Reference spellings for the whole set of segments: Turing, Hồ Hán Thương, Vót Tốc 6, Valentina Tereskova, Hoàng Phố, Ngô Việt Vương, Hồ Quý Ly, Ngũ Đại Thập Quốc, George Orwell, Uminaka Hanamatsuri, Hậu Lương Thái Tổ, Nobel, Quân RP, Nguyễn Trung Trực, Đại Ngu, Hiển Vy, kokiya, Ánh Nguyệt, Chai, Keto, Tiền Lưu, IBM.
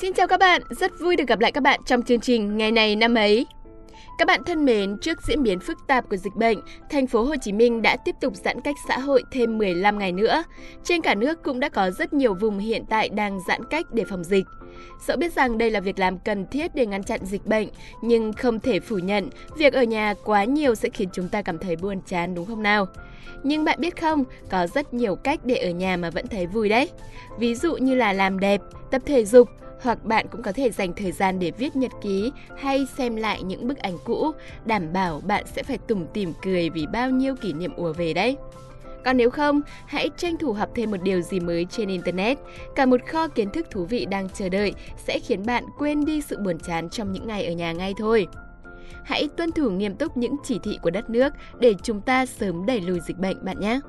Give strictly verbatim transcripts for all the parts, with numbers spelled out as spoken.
Xin chào các bạn, rất vui được gặp lại các bạn trong chương trình Ngày này năm ấy. Các bạn thân mến, trước diễn biến phức tạp của dịch bệnh, thành phố Hồ Chí Minh đã tiếp tục giãn cách xã hội thêm mười lăm ngày nữa. Trên cả nước cũng đã có rất nhiều vùng hiện tại đang giãn cách để phòng dịch. Dẫu biết rằng đây là việc làm cần thiết để ngăn chặn dịch bệnh, nhưng không thể phủ nhận, việc ở nhà quá nhiều sẽ khiến chúng ta cảm thấy buồn chán, đúng không nào? Nhưng bạn biết không, có rất nhiều cách để ở nhà mà vẫn thấy vui đấy. Ví dụ như là làm đẹp, tập thể dục, hoặc bạn cũng có thể dành thời gian để viết nhật ký hay xem lại những bức ảnh cũ, đảm bảo bạn sẽ phải tủm tỉm cười vì bao nhiêu kỷ niệm ùa về đấy. Còn nếu không, hãy tranh thủ học thêm một điều gì mới trên Internet. Cả một kho kiến thức thú vị đang chờ đợi sẽ khiến bạn quên đi sự buồn chán trong những ngày ở nhà ngay thôi. Hãy tuân thủ nghiêm túc những chỉ thị của đất nước để chúng ta sớm đẩy lùi dịch bệnh bạn nhé!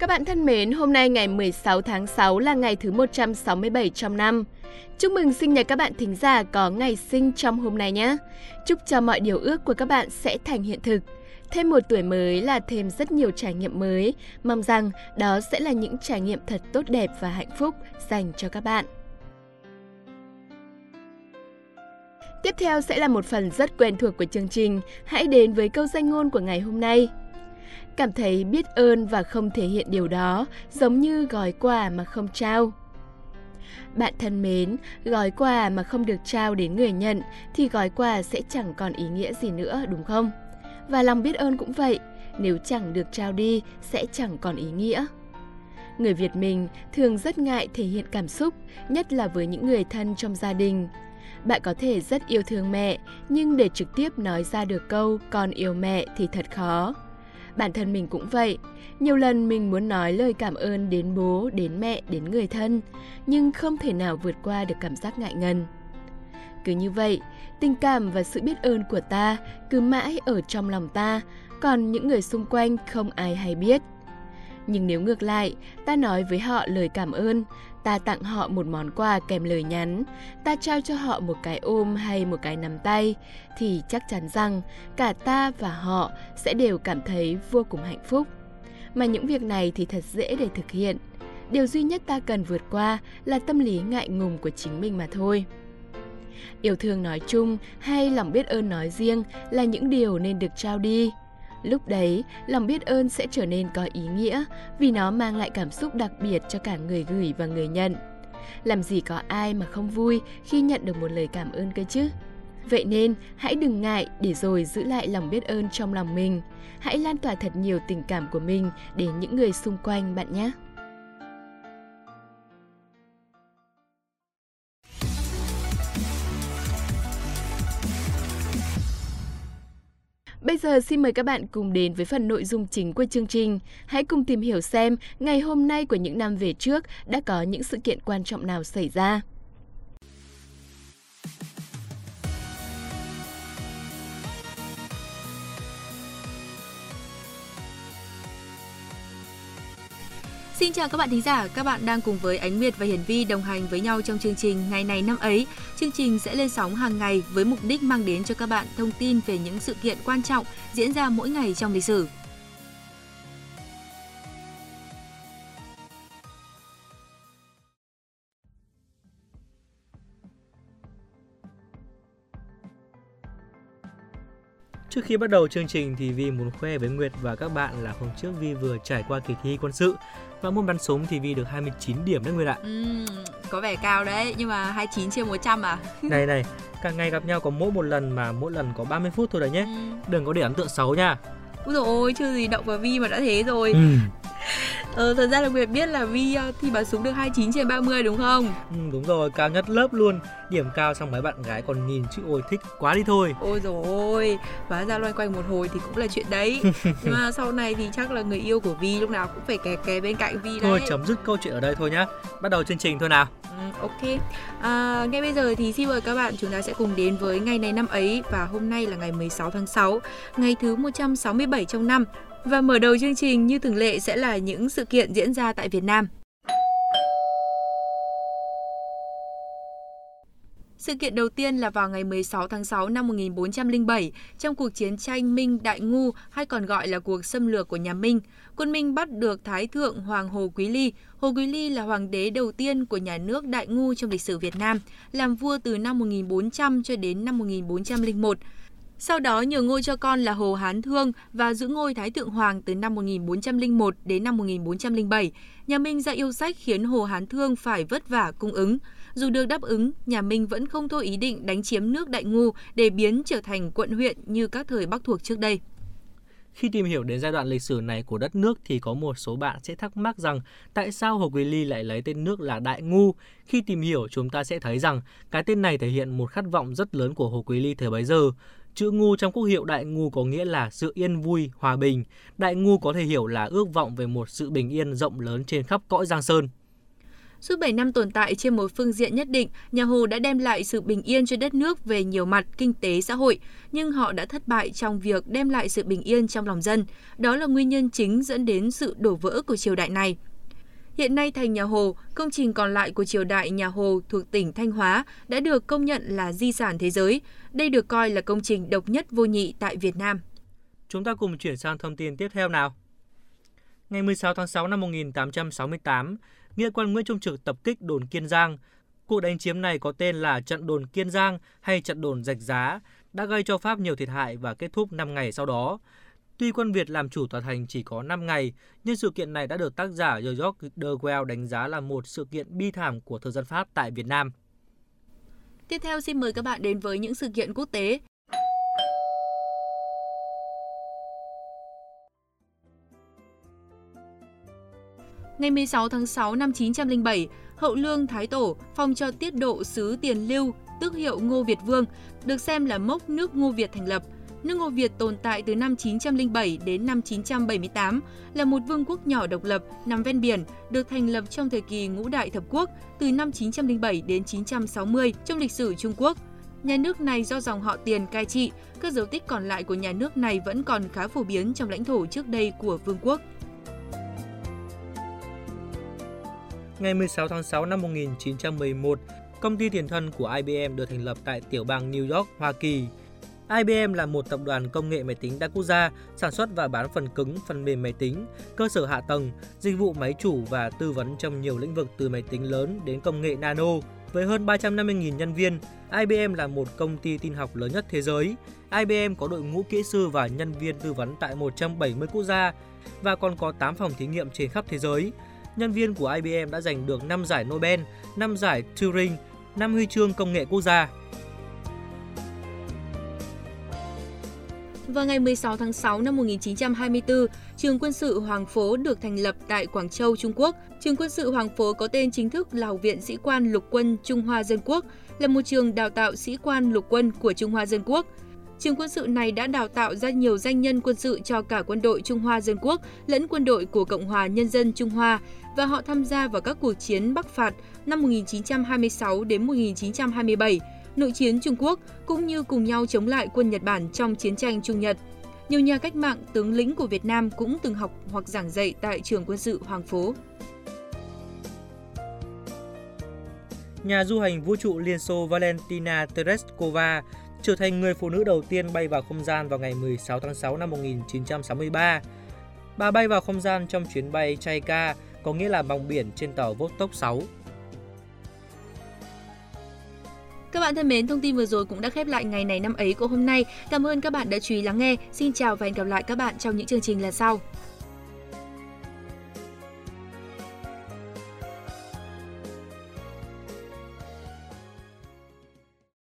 Các bạn thân mến, hôm nay ngày mười sáu tháng sáu là ngày thứ một trăm sáu mươi bảy trong năm. Chúc mừng sinh nhật các bạn thính giả có ngày sinh trong hôm nay nhé. Chúc cho mọi điều ước của các bạn sẽ thành hiện thực. Thêm một tuổi mới là thêm rất nhiều trải nghiệm mới. Mong rằng đó sẽ là những trải nghiệm thật tốt đẹp và hạnh phúc dành cho các bạn. Tiếp theo sẽ là một phần rất quen thuộc của chương trình. Hãy đến với câu danh ngôn của ngày hôm nay. Cảm thấy biết ơn và không thể hiện điều đó giống như gói quà mà không trao. Bạn thân mến, gói quà mà không được trao đến người nhận thì gói quà sẽ chẳng còn ý nghĩa gì nữa, đúng không? Và lòng biết ơn cũng vậy, nếu chẳng được trao đi sẽ chẳng còn ý nghĩa. Người Việt mình thường rất ngại thể hiện cảm xúc, nhất là với những người thân trong gia đình. Bạn có thể rất yêu thương mẹ, nhưng để trực tiếp nói ra được câu con yêu mẹ thì thật khó. Bản thân mình cũng vậy, nhiều lần mình muốn nói lời cảm ơn đến bố, đến mẹ, đến người thân, nhưng không thể nào vượt qua được cảm giác ngại ngần. Cứ như vậy, tình cảm và sự biết ơn của ta cứ mãi ở trong lòng ta, còn những người xung quanh không ai hay biết. Nhưng nếu ngược lại, ta nói với họ lời cảm ơn, ta tặng họ một món quà kèm lời nhắn, ta trao cho họ một cái ôm hay một cái nắm tay, thì chắc chắn rằng cả ta và họ sẽ đều cảm thấy vô cùng hạnh phúc. Mà những việc này thì thật dễ để thực hiện. Điều duy nhất ta cần vượt qua là tâm lý ngại ngùng của chính mình mà thôi. Yêu thương nói chung hay lòng biết ơn nói riêng là những điều nên được trao đi. Lúc đấy, lòng biết ơn sẽ trở nên có ý nghĩa vì nó mang lại cảm xúc đặc biệt cho cả người gửi và người nhận. Làm gì có ai mà không vui khi nhận được một lời cảm ơn cơ chứ? Vậy nên, hãy đừng ngại để rồi giữ lại lòng biết ơn trong lòng mình. Hãy lan tỏa thật nhiều tình cảm của mình đến những người xung quanh bạn nhé! Bây giờ xin mời các bạn cùng đến với phần nội dung chính của chương trình. Hãy cùng tìm hiểu xem ngày hôm nay của những năm về trước đã có những sự kiện quan trọng nào xảy ra. Xin chào các bạn thính giả, các bạn đang cùng với Ánh Nguyệt và Hiển Vy đồng hành với nhau trong chương trình Ngày này năm ấy. Chương trình sẽ lên sóng hàng ngày với mục đích mang đến cho các bạn thông tin về những sự kiện quan trọng diễn ra mỗi ngày trong lịch sử. Trước khi bắt đầu chương trình thì Vi muốn khoe với Nguyệt và các bạn là hôm trước Vi vừa trải qua kỳ thi quân sự và môn bắn súng thì Vi được hai mươi chín điểm đấy Nguyệt ạ. Ừ, có vẻ cao đấy, nhưng mà hai mươi chín chia một trăm à? Này này, càng ngày gặp nhau có mỗi một lần mà mỗi lần có ba mươi phút thôi đấy nhé. Ừ. Đừng có để ấn tượng xấu nha. Úi dồi ôi, chưa gì động vào Vi mà đã thế rồi. Ừ. Ờ, thật ra là Nguyệt biết là Vi thi bắn súng được hai mươi chín trên ba mươi đúng không? Ừ, đúng rồi, cao nhất lớp luôn. Điểm cao xong mấy bạn gái còn nhìn chứ ôi thích quá đi thôi. Ôi dồi ôi, hóa ra loanh quanh một hồi thì cũng là chuyện đấy. Nhưng mà sau này thì chắc là người yêu của Vi lúc nào cũng phải kè kè bên cạnh Vi đấy. Thôi chấm dứt câu chuyện ở đây thôi nhá. Bắt đầu chương trình thôi nào. Ừ, ok. À, ngay bây giờ thì xin mời các bạn, chúng ta sẽ cùng đến với ngày này năm ấy. Và hôm nay là ngày mười sáu tháng sáu, ngày thứ một trăm sáu mươi bảy trong năm. Và mở đầu chương trình như thường lệ sẽ là những sự kiện diễn ra tại Việt Nam. Sự kiện đầu tiên là vào ngày mười sáu tháng sáu năm một nghìn bốn trăm lẻ bảy, trong cuộc chiến tranh Minh Đại Ngu hay còn gọi là cuộc xâm lược của nhà Minh, quân Minh bắt được Thái Thượng Hoàng Hồ Quý Ly. Hồ Quý Ly là hoàng đế đầu tiên của nhà nước Đại Ngu trong lịch sử Việt Nam, làm vua từ năm một nghìn bốn trăm cho đến năm một nghìn bốn trăm lẻ một. Sau đó nhờ ngôi cho con là Hồ Hán Thương và giữ ngôi Thái Thượng Hoàng từ năm một nghìn bốn trăm lẻ một đến năm một nghìn bốn trăm lẻ bảy, nhà Minh ra yêu sách khiến Hồ Hán Thương phải vất vả cung ứng. Dù được đáp ứng, nhà Minh vẫn không thôi ý định đánh chiếm nước Đại Ngu để biến trở thành quận huyện như các thời Bắc thuộc trước đây. Khi tìm hiểu đến giai đoạn lịch sử này của đất nước thì có một số bạn sẽ thắc mắc rằng tại sao Hồ Quý Ly lại lấy tên nước là Đại Ngu? Khi tìm hiểu chúng ta sẽ thấy rằng cái tên này thể hiện một khát vọng rất lớn của Hồ Quý Ly thời bấy giờ. Chữ ngu trong quốc hiệu Đại Ngu có nghĩa là sự yên vui, hòa bình. Đại Ngu có thể hiểu là ước vọng về một sự bình yên rộng lớn trên khắp cõi Giang Sơn. Suốt bảy năm tồn tại trên một phương diện nhất định, nhà Hồ đã đem lại sự bình yên cho đất nước về nhiều mặt kinh tế xã hội, nhưng họ đã thất bại trong việc đem lại sự bình yên trong lòng dân. Đó là nguyên nhân chính dẫn đến sự đổ vỡ của triều đại này. Hiện nay thành nhà Hồ, công trình còn lại của triều đại nhà Hồ thuộc tỉnh Thanh Hóa đã được công nhận là di sản thế giới. Đây được coi là công trình độc nhất vô nhị tại Việt Nam. Chúng ta cùng chuyển sang thông tin tiếp theo nào. Ngày mười sáu tháng sáu năm một nghìn tám trăm sáu mươi tám, nghĩa quân Nguyễn Trung Trực tập kích đồn Kiên Giang. Cuộc đánh chiếm này có tên là trận đồn Kiên Giang hay trận đồn Rạch Giá, đã gây cho Pháp nhiều thiệt hại và kết thúc năm ngày sau đó. Tuy quân Việt làm chủ tòa thành chỉ có năm ngày, nhưng sự kiện này đã được tác giả George Orwell đánh giá là một sự kiện bi thảm của thực dân Pháp tại Việt Nam. Tiếp theo xin mời các bạn đến với những sự kiện quốc tế. Ngày mười sáu tháng sáu năm chín trăm lẻ bảy, Hậu Lương Thái Tổ phong cho tiết độ sứ Tiền Lưu, tước hiệu Ngô Việt Vương, được xem là mốc nước Ngô Việt thành lập. Nước Ngô Việt tồn tại từ năm chín trăm lẻ bảy đến năm chín trăm bảy mươi tám, là một vương quốc nhỏ độc lập nằm ven biển, được thành lập trong thời kỳ Ngũ Đại Thập Quốc từ năm chín trăm lẻ bảy đến chín trăm sáu mươi trong lịch sử Trung Quốc. Nhà nước này do dòng họ Tiền cai trị, các dấu tích còn lại của nhà nước này vẫn còn khá phổ biến trong lãnh thổ trước đây của vương quốc. Ngày mười sáu tháng sáu năm một nghìn chín trăm mười một, công ty tiền thân của I B M được thành lập tại tiểu bang New York, Hoa Kỳ. I B M là một tập đoàn công nghệ máy tính đa quốc gia, sản xuất và bán phần cứng, phần mềm máy tính, cơ sở hạ tầng, dịch vụ máy chủ và tư vấn trong nhiều lĩnh vực từ máy tính lớn đến công nghệ nano. Với hơn ba trăm năm mươi nghìn nhân viên, I B M là một công ty tin học lớn nhất thế giới. I B M có đội ngũ kỹ sư và nhân viên tư vấn tại một trăm bảy mươi quốc gia và còn có tám phòng thí nghiệm trên khắp thế giới. Nhân viên của I B M đã giành được năm giải Nobel, năm giải Turing, năm huy chương công nghệ quốc gia. Vào ngày mười sáu tháng sáu năm một nghìn chín trăm hai mươi tư, trường quân sự Hoàng Phố được thành lập tại Quảng Châu, Trung Quốc. Trường quân sự Hoàng Phố có tên chính thức là Học viện Sĩ quan Lục quân Trung Hoa Dân Quốc, là một trường đào tạo sĩ quan lục quân của Trung Hoa Dân Quốc. Trường quân sự này đã đào tạo ra nhiều danh nhân quân sự cho cả quân đội Trung Hoa Dân Quốc lẫn quân đội của Cộng hòa Nhân dân Trung Hoa, và họ tham gia vào các cuộc chiến Bắc phạt năm một nghìn chín trăm hai mươi sáu đến một nghìn chín trăm hai mươi bảy, nội chiến Trung Quốc cũng như cùng nhau chống lại quân Nhật Bản trong chiến tranh Trung Nhật. Nhiều nhà cách mạng, tướng lĩnh của Việt Nam cũng từng học hoặc giảng dạy tại trường quân sự Hoàng Phố. Nhà du hành vũ trụ Liên Xô Valentina Tereskova trở thành người phụ nữ đầu tiên bay vào không gian vào ngày mười sáu tháng sáu năm một nghìn chín trăm sáu mươi ba. Bà bay vào không gian trong chuyến bay Chai, có nghĩa là vòng biển trên tàu Vót Tốc sáu. Các bạn thân mến, thông tin vừa rồi cũng đã khép lại ngày này năm ấy của hôm nay. Cảm ơn các bạn đã chú ý lắng nghe. Xin chào và hẹn gặp lại các bạn trong những chương trình lần sau.